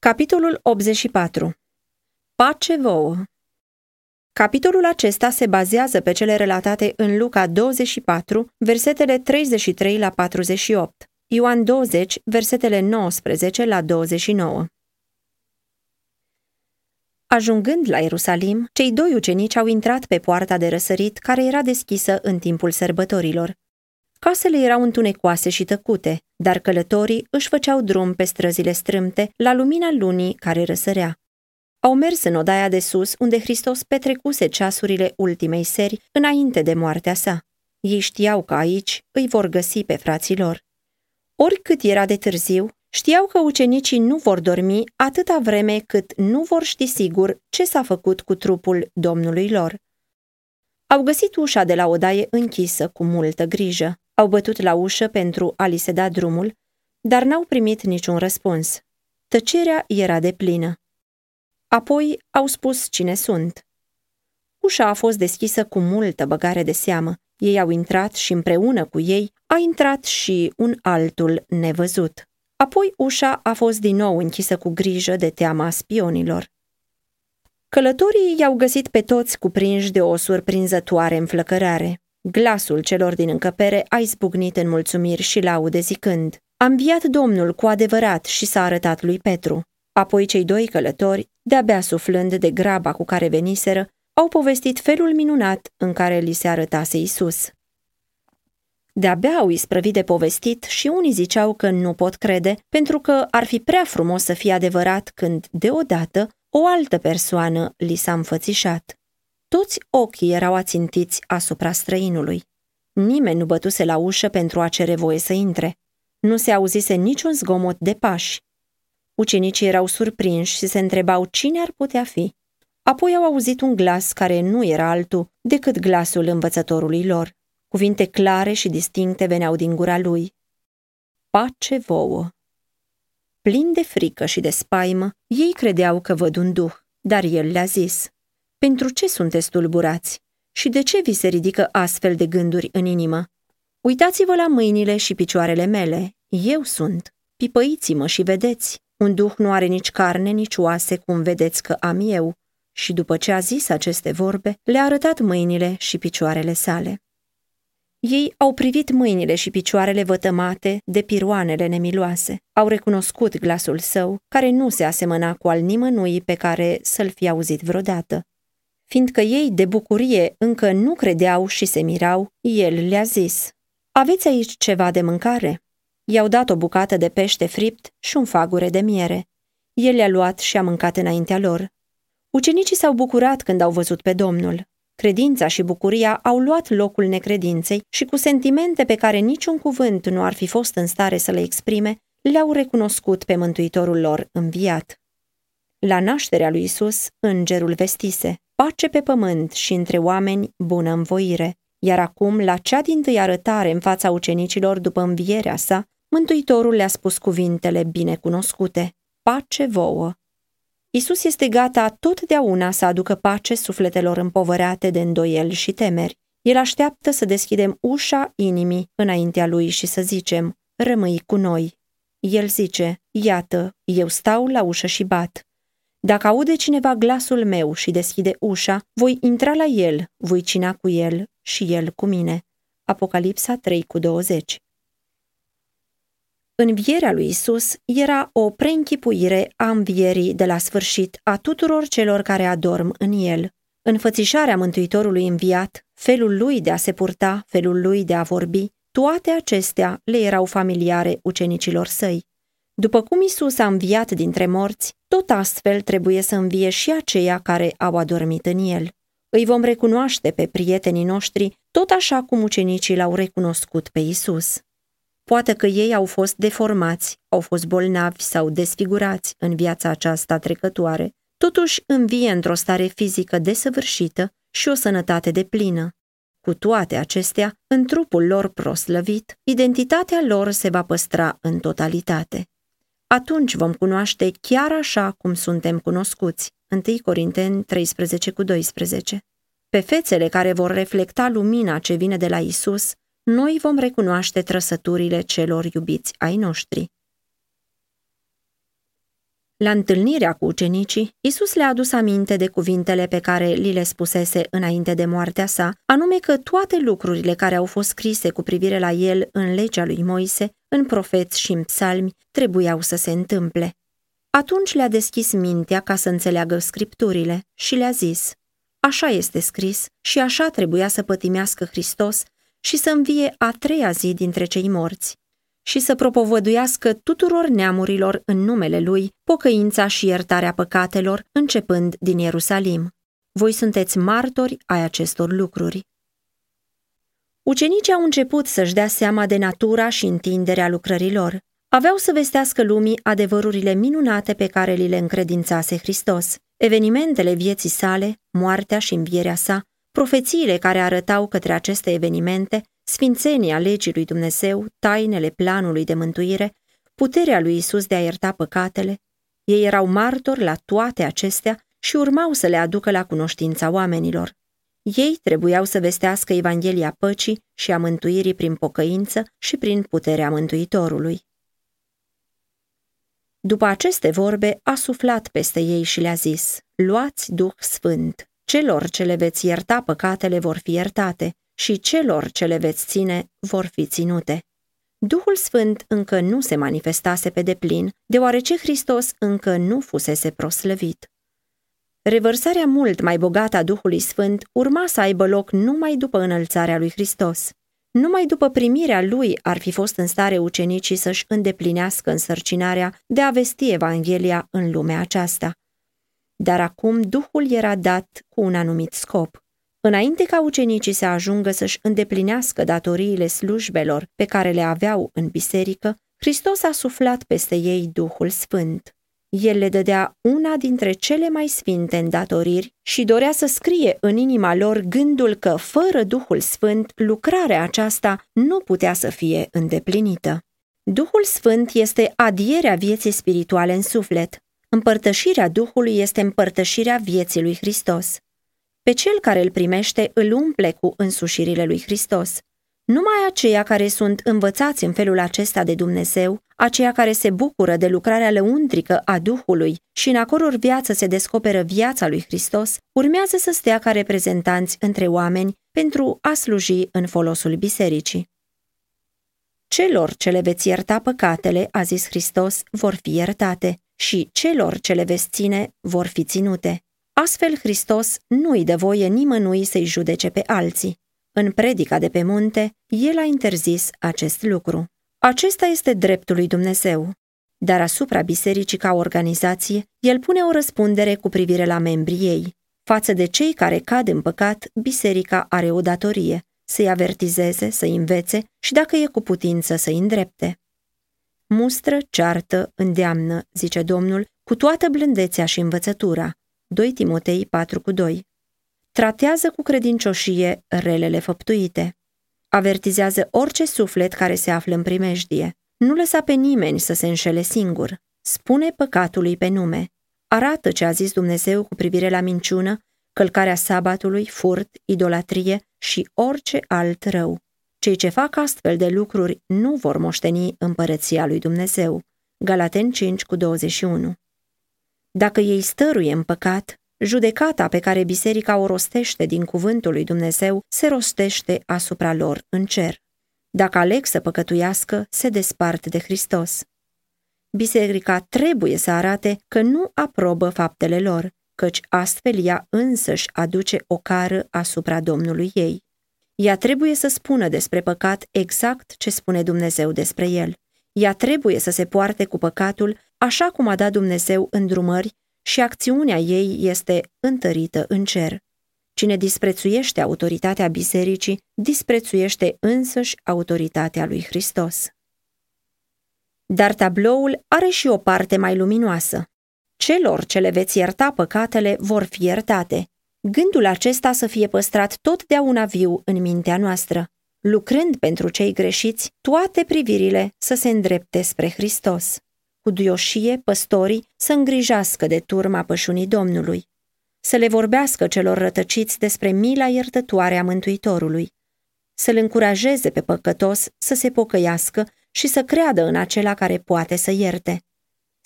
Capitolul 84. Pace vouă. Capitolul acesta se bazează pe cele relatate în Luca 24, versetele 33 la 48, Ioan 20, versetele 19 la 29. Ajungând la Ierusalim, cei doi ucenici au intrat pe poarta de răsărit care era deschisă în timpul sărbătorilor. Casele erau întunecoase și tăcute, dar călătorii își făceau drum pe străzile strâmte la lumina lunii care răsărea. Au mers în odaia de sus, unde Hristos petrecuse ceasurile ultimei seri înainte de moartea sa. Ei știau că aici îi vor găsi pe frații lor. Oricât era de târziu, știau că ucenicii nu vor dormi atâta vreme cât nu vor ști sigur ce s-a făcut cu trupul Domnului lor. Au găsit ușa de la odaie închisă cu multă grijă. Au bătut la ușă pentru a li se da drumul, dar n-au primit niciun răspuns. Tăcerea era deplină. Apoi au spus cine sunt. Ușa a fost deschisă cu multă băgare de seamă. Ei au intrat și împreună cu ei a intrat și un altul nevăzut. Apoi ușa a fost din nou închisă cu grijă de teama spionilor. Călătorii i-au găsit pe toți cuprinși de o surprinzătoare înflăcărare. Glasul celor din încăpere a izbucnit în mulțumiri și laude zicând: "A înviat Domnul cu adevărat și s-a arătat lui Petru." Apoi cei doi călători, de-abia suflând de graba cu care veniseră, au povestit felul minunat în care li se arătase Iisus. De-abia au isprăvit de povestit și unii ziceau că nu pot crede, pentru că ar fi prea frumos să fie adevărat, când deodată o altă persoană li s-a înfățișat. Toți ochii erau ațintiți asupra străinului. Nimeni nu bătuse la ușă pentru a cere voie să intre. Nu se auzise niciun zgomot de pași. Ucenicii erau surprinși și se întrebau cine ar putea fi. Apoi au auzit un glas care nu era altul decât glasul învățătorului lor. Cuvinte clare și distincte veneau din gura lui: "Pace vouă." Plini de frică și de spaimă, ei credeau că văd un duh, dar el le-a zis: "Pentru ce sunteți tulburați? Și de ce vi se ridică astfel de gânduri în inimă? Uitați-vă la mâinile și picioarele mele, eu sunt. Pipăiți-mă și vedeți. Un duh nu are nici carne, nici oase, cum vedeți că am eu." Și după ce a zis aceste vorbe, le-a arătat mâinile și picioarele sale. Ei au privit mâinile și picioarele vătămate de piroanele nemiloase. Au recunoscut glasul său, care nu se asemăna cu al nimănui pe care să-l fi auzit vreodată. Fiindcă ei, de bucurie, încă nu credeau și se mirau, el le-a zis: "Aveți aici ceva de mâncare?" I-au dat o bucată de pește fript și un fagure de miere. El le-a luat și a mâncat înaintea lor. Ucenicii s-au bucurat când au văzut pe Domnul. Credința și bucuria au luat locul necredinței și, cu sentimente pe care niciun cuvânt nu ar fi fost în stare să le exprime, le-au recunoscut pe Mântuitorul lor înviat. La nașterea lui Isus, îngerul vestise: "Pace pe pământ și între oameni bună învoire." Iar acum, la cea dintâi arătare în fața ucenicilor după învierea sa, Mântuitorul le-a spus cuvintele binecunoscute: "Pace vouă." Iisus este gata totdeauna să aducă pace sufletelor împovărate de îndoieli și temeri. El așteaptă să deschidem ușa inimii înaintea lui și să zicem: "Rămâi cu noi." El zice: "Iată, eu stau la ușă și bat. Dacă aude cineva glasul meu și deschide ușa, voi intra la el, voi cina cu el și el cu mine." Apocalipsa 3,20. Învierea lui Isus era o preînchipuire a învierii de la sfârșit a tuturor celor care adorm în el. Înfățișarea Mântuitorului înviat, felul lui de a se purta, felul lui de a vorbi, toate acestea le erau familiare ucenicilor săi. După cum Isus a înviat dintre morți, tot astfel trebuie să învie și aceia care au adormit în el. Îi vom recunoaște pe prietenii noștri tot așa cum ucenicii l-au recunoscut pe Isus. Poate că ei au fost deformați, au fost bolnavi sau desfigurați în viața aceasta trecătoare, totuși învie într-o stare fizică desăvârșită și o sănătate deplină. Cu toate acestea, în trupul lor proslăvit, identitatea lor se va păstra în totalitate. Atunci vom cunoaște chiar așa cum suntem cunoscuți. 1 Corinteni 13,12. Pe fețele care vor reflecta lumina ce vine de la Isus, noi vom recunoaște trăsăturile celor iubiți ai noștri. La întâlnirea cu ucenicii, Iisus le-a adus aminte de cuvintele pe care li le spusese înainte de moartea sa, anume că toate lucrurile care au fost scrise cu privire la el în legea lui Moise, în profeți și în psalmi, trebuiau să se întâmple. Atunci le-a deschis mintea ca să înțeleagă scripturile și le-a zis: așa este scris și așa trebuia să pătimească Hristos și să învie a treia zi dintre cei morți și să propovăduiască tuturor neamurilor în numele Lui pocăința și iertarea păcatelor, începând din Ierusalim. Voi sunteți martori ai acestor lucruri. Ucenicii au început să-și dea seama de natura și întinderea lucrărilor. Aveau să vestească lumii adevărurile minunate pe care li le încredințase Hristos, evenimentele vieții sale, moartea și învierea sa, profețiile care arătau către aceste evenimente, sfințenia legii lui Dumnezeu, tainele planului de mântuire, puterea lui Iisus de a ierta păcatele. Ei erau martori la toate acestea și urmau să le aducă la cunoștința oamenilor. Ei trebuiau să vestească Evanghelia păcii și a mântuirii prin pocăință și prin puterea Mântuitorului. După aceste vorbe, a suflat peste ei și le-a zis: luați Duh Sfânt, celor ce le veți ierta păcatele vor fi iertate și celor ce le veți ține vor fi ținute. Duhul Sfânt încă nu se manifestase pe deplin, deoarece Hristos încă nu fusese proslăvit. Revărsarea mult mai bogată a Duhului Sfânt urma să aibă loc numai după înălțarea lui Hristos. Numai după primirea lui ar fi fost în stare ucenicii să-și îndeplinească însărcinarea de a vesti Evanghelia în lumea aceasta. Dar acum Duhul era dat cu un anumit scop. Înainte ca ucenicii să ajungă să-și îndeplinească datoriile slujbelor pe care le aveau în biserică, Hristos a suflat peste ei Duhul Sfânt. El le dădea una dintre cele mai sfinte îndatoriri și dorea să scrie în inima lor gândul că, fără Duhul Sfânt, lucrarea aceasta nu putea să fie îndeplinită. Duhul Sfânt este adierea vieții spirituale în suflet. Împărtășirea Duhului este împărtășirea vieții lui Hristos. Pe cel care îl primește îl umple cu însușirile lui Hristos. Numai aceia care sunt învățați în felul acesta de Dumnezeu, aceia care se bucură de lucrarea lăuntrică a Duhului și în acorul viață se descoperă viața lui Hristos, urmează să stea ca reprezentanți între oameni pentru a sluji în folosul bisericii. Celor ce le veți ierta păcatele, a zis Hristos, vor fi iertate și celor ce le veți ține vor fi ținute. Astfel Hristos nu-i dă voie nimănui să-i judece pe alții. În predica de pe munte, el a interzis acest lucru. Acesta este dreptul lui Dumnezeu. Dar asupra bisericii ca organizație, el pune o răspundere cu privire la membrii ei. Față de cei care cad în păcat, biserica are o datorie: să-i avertizeze, să-i învețe și, dacă e cu putință, să-i îndrepte. Mustră, ceartă, îndeamnă, zice Domnul, cu toată blândețea și învățătura. 2 Timotei 4,2. Tratează cu credincioșie relele făptuite. Avertizează orice suflet care se află în primejdie. Nu lăsa pe nimeni să se înșele singur. Spune păcatului pe nume. Arată ce a zis Dumnezeu cu privire la minciună, călcarea sabatului, furt, idolatrie și orice alt rău. Cei ce fac astfel de lucruri nu vor moșteni împărăția lui Dumnezeu. Galateni 5,21. Dacă ei stăruie în păcat, judecata pe care biserica o rostește din cuvântul lui Dumnezeu se rostește asupra lor în cer. Dacă aleg să păcătuiască, se despart de Hristos. Biserica trebuie să arate că nu aprobă faptele lor, căci astfel ea însăși aduce o cară asupra Domnului ei. Ea trebuie să spună despre păcat exact ce spune Dumnezeu despre el. Ea trebuie să se poarte cu păcatul așa cum a dat Dumnezeu îndrumări și acțiunea ei este întărită în cer. Cine disprețuiește autoritatea bisericii, disprețuiește însăși autoritatea lui Hristos. Dar tabloul are și o parte mai luminoasă. Celor ce le veți ierta păcatele vor fi iertate. Gândul acesta să fie păstrat totdeauna viu în mintea noastră. Lucrând pentru cei greșiți, toate privirile să se îndrepte spre Hristos. Cu duioșie, păstorii să îngrijească de turma pășunii Domnului, să le vorbească celor rătăciți despre mila iertătoare a Mântuitorului, să-l încurajeze pe păcătos să se pocăiască și să creadă în acela care poate să ierte,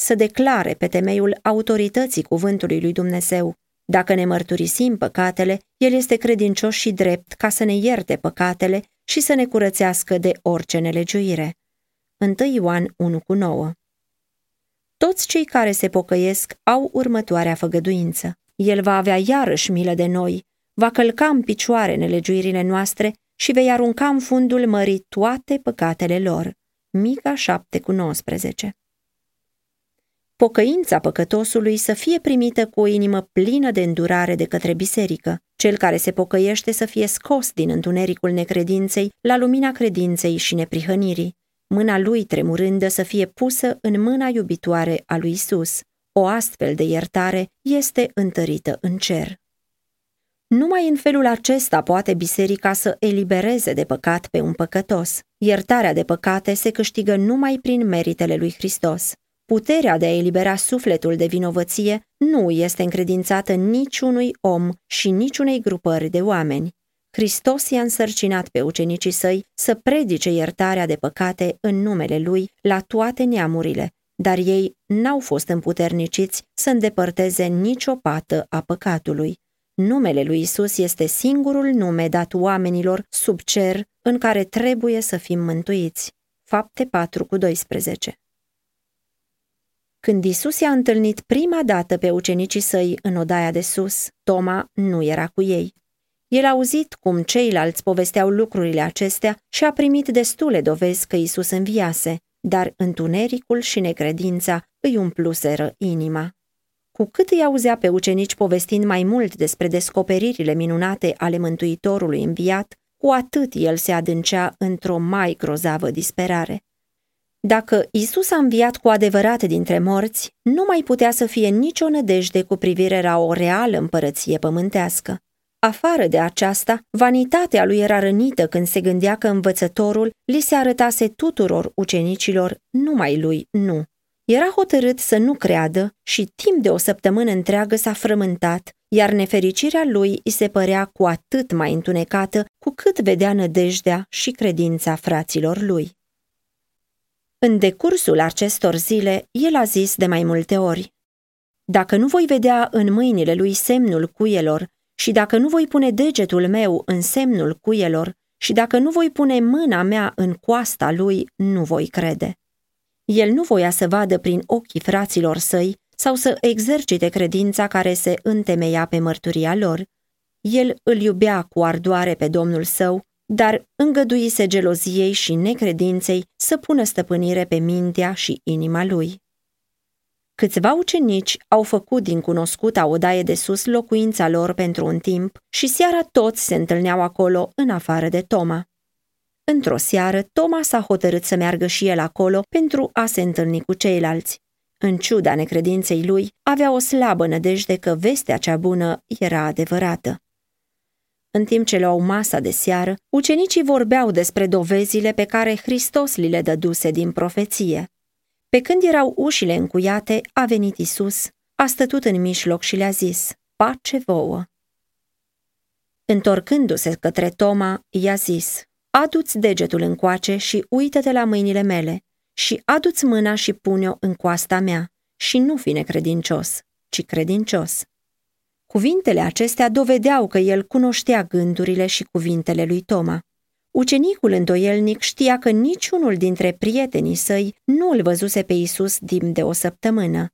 să declare pe temeiul autorității cuvântului lui Dumnezeu. Dacă ne mărturisim păcatele, El este credincios și drept ca să ne ierte păcatele și să ne curățească de orice nelegiuire. 1 Ioan 1,9. Toți cei care se pocăiesc au următoarea făgăduință. El va avea iarăși milă de noi, va călca în picioare nelegiuirile noastre și vei arunca în fundul mării toate păcatele lor. Mica 7,19. Pocăința păcătosului să fie primită cu o inimă plină de îndurare de către biserică. Cel care se pocăiește să fie scos din întunericul necredinței la lumina credinței și neprihănirii. Mâna lui tremurândă să fie pusă în mâna iubitoare a lui Isus. O astfel de iertare este întărită în cer. Numai în felul acesta poate biserica să elibereze de păcat pe un păcătos. Iertarea de păcate se câștigă numai prin meritele lui Hristos. Puterea de a elibera sufletul de vinovăție nu este încredințată niciunui om și niciunei grupări de oameni. Hristos i-a însărcinat pe ucenicii săi să predice iertarea de păcate în numele Lui la toate neamurile, dar ei n-au fost împuterniciți să îndepărteze nicio pată a păcatului. Numele lui Isus este singurul nume dat oamenilor sub cer în care trebuie să fim mântuiți. Fapte 4,12. Când Isus i-a întâlnit prima dată pe ucenicii săi în odaia de sus, Toma nu era cu ei. El a auzit cum ceilalți povesteau lucrurile acestea și a primit destule dovezi că Isus înviase, dar întunericul și necredința îi umpluseră inima. Cu cât îi auzea pe ucenici povestind mai mult despre descoperirile minunate ale Mântuitorului înviat, cu atât el se adâncea într-o mai grozavă disperare. Dacă Isus a înviat cu adevărat dintre morți, nu mai putea să fie nicio nădejde cu privire la o reală împărăție pământească. Afară de aceasta, vanitatea lui era rănită când se gândea că învățătorul li se arătase tuturor ucenicilor, numai lui nu. Era hotărât să nu creadă și timp de o săptămână întreagă s-a frământat, iar nefericirea lui îi se părea cu atât mai întunecată cu cât vedea nădejdea și credința fraților lui. În decursul acestor zile, el a zis de mai multe ori: „Dacă nu voi vedea în mâinile lui semnul cuielor și dacă nu voi pune degetul meu în semnul cuielor și dacă nu voi pune mâna mea în coasta lui, nu voi crede.” El nu voia să vadă prin ochii fraților săi sau să exercite credința care se întemeia pe mărturia lor. El îl iubea cu ardoare pe Domnul său, dar îngăduise geloziei și necredinței să pună stăpânire pe mintea și inima lui. Câțiva ucenici au făcut din cunoscuta odaie de sus locuința lor pentru un timp și seara toți se întâlneau acolo în afară de Toma. Într-o seară, Toma s-a hotărât să meargă și el acolo pentru a se întâlni cu ceilalți. În ciuda necredinței lui, avea o slabă nădejde că vestea cea bună era adevărată. În timp ce luau masa de seară, ucenicii vorbeau despre dovezile pe care Hristos li le dăduse din profeție. Pe când erau ușile încuiate, a venit Isus, a stătut în mijloc și le-a zis: „Pace vouă.” Întorcându-se către Toma, i-a zis: „Adu-ți degetul încoace și uită-te la mâinile mele și adu-ți mâna și pune-o în coasta mea și nu fi necredincios, ci credincios.” Cuvintele acestea dovedeau că el cunoștea gândurile și cuvintele lui Toma. Ucenicul îndoielnic știa că niciunul dintre prietenii săi nu îl văzuse pe Isus timp de o săptămână.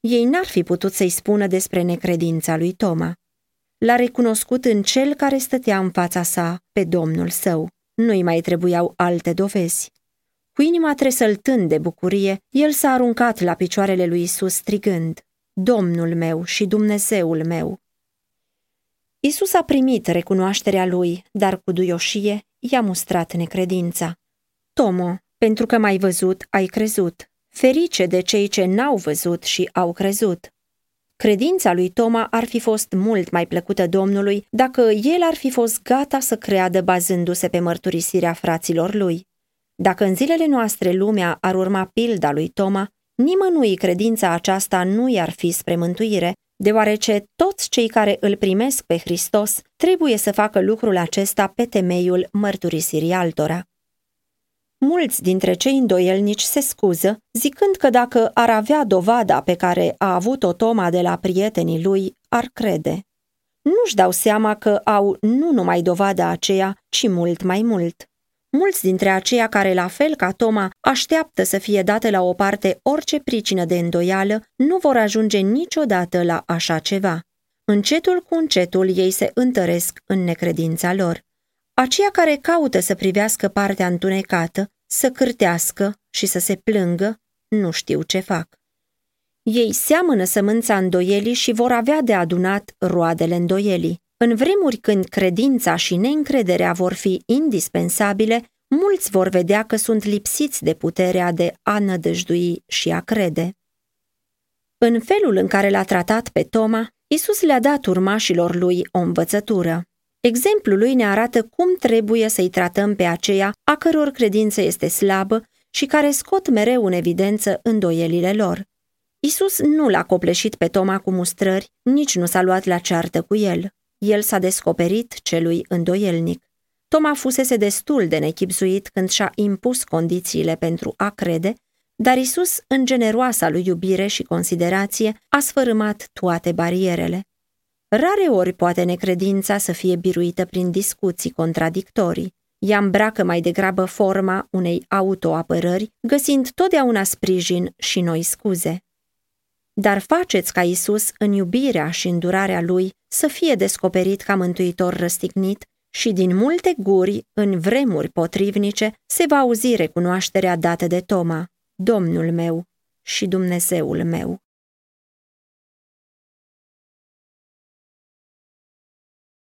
Ei n-ar fi putut să-i spună despre necredința lui Toma. L-a recunoscut în cel care stătea în fața sa, pe Domnul său. Nu-i mai trebuiau alte dovezi. Cu inima tresăltând de bucurie, el s-a aruncat la picioarele lui Isus strigând: „Domnul meu și Dumnezeul meu.” Isus a primit recunoașterea lui, dar cu duioșie i-a mustrat necredința. „Tomo, pentru că m-ai văzut, ai crezut. Ferice de cei ce n-au văzut și au crezut.” Credința lui Toma ar fi fost mult mai plăcută Domnului dacă el ar fi fost gata să creadă bazându-se pe mărturisirea fraților lui. Dacă în zilele noastre lumea ar urma pilda lui Toma, nimănui credința aceasta nu i-ar fi spre mântuire, deoarece toți cei care îl primesc pe Hristos trebuie să facă lucrul acesta pe temeiul mărturisirii altora. Mulți dintre cei îndoielnici se scuză, zicând că dacă ar avea dovada pe care a avut-o Toma de la prietenii lui, ar crede. Nu-și dau seama că au nu numai dovada aceea, ci mult mai mult. Mulți dintre aceia care, la fel ca Toma, așteaptă să fie date la o parte orice pricină de îndoială, nu vor ajunge niciodată la așa ceva. Încetul cu încetul ei se întăresc în necredința lor. Aceia care caută să privească partea întunecată, să cârtească și să se plângă, nu știu ce fac. Ei seamănă sămânța îndoielii și vor avea de adunat roadele îndoielii. În vremuri când credința și neîncrederea vor fi indispensabile, mulți vor vedea că sunt lipsiți de puterea de a nădăjdui și a crede. În felul în care l-a tratat pe Toma, Iisus le-a dat urmașilor lui o învățătură. Exemplul lui ne arată cum trebuie să-i tratăm pe aceia a căror credință este slabă și care scot mereu în evidență îndoielile lor. Iisus nu l-a copleșit pe Toma cu mustrări, nici nu s-a luat la ceartă cu el. El s-a descoperit celui îndoielnic. Toma fusese destul de nechibzuit când și-a impus condițiile pentru a crede, dar Iisus, în generoasa lui iubire și considerație, a sfărâmat toate barierele. Rareori poate necredința să fie biruită prin discuții contradictorii. Ea îmbracă mai degrabă forma unei autoapărări, găsind totdeauna sprijin și noi scuze. Dar faceți ca Iisus, în iubirea și îndurarea lui, să fie descoperit ca mântuitor răstignit și din multe guri, în vremuri potrivnice, se va auzi recunoașterea dată de Toma: Domnul meu și Dumnezeul meu.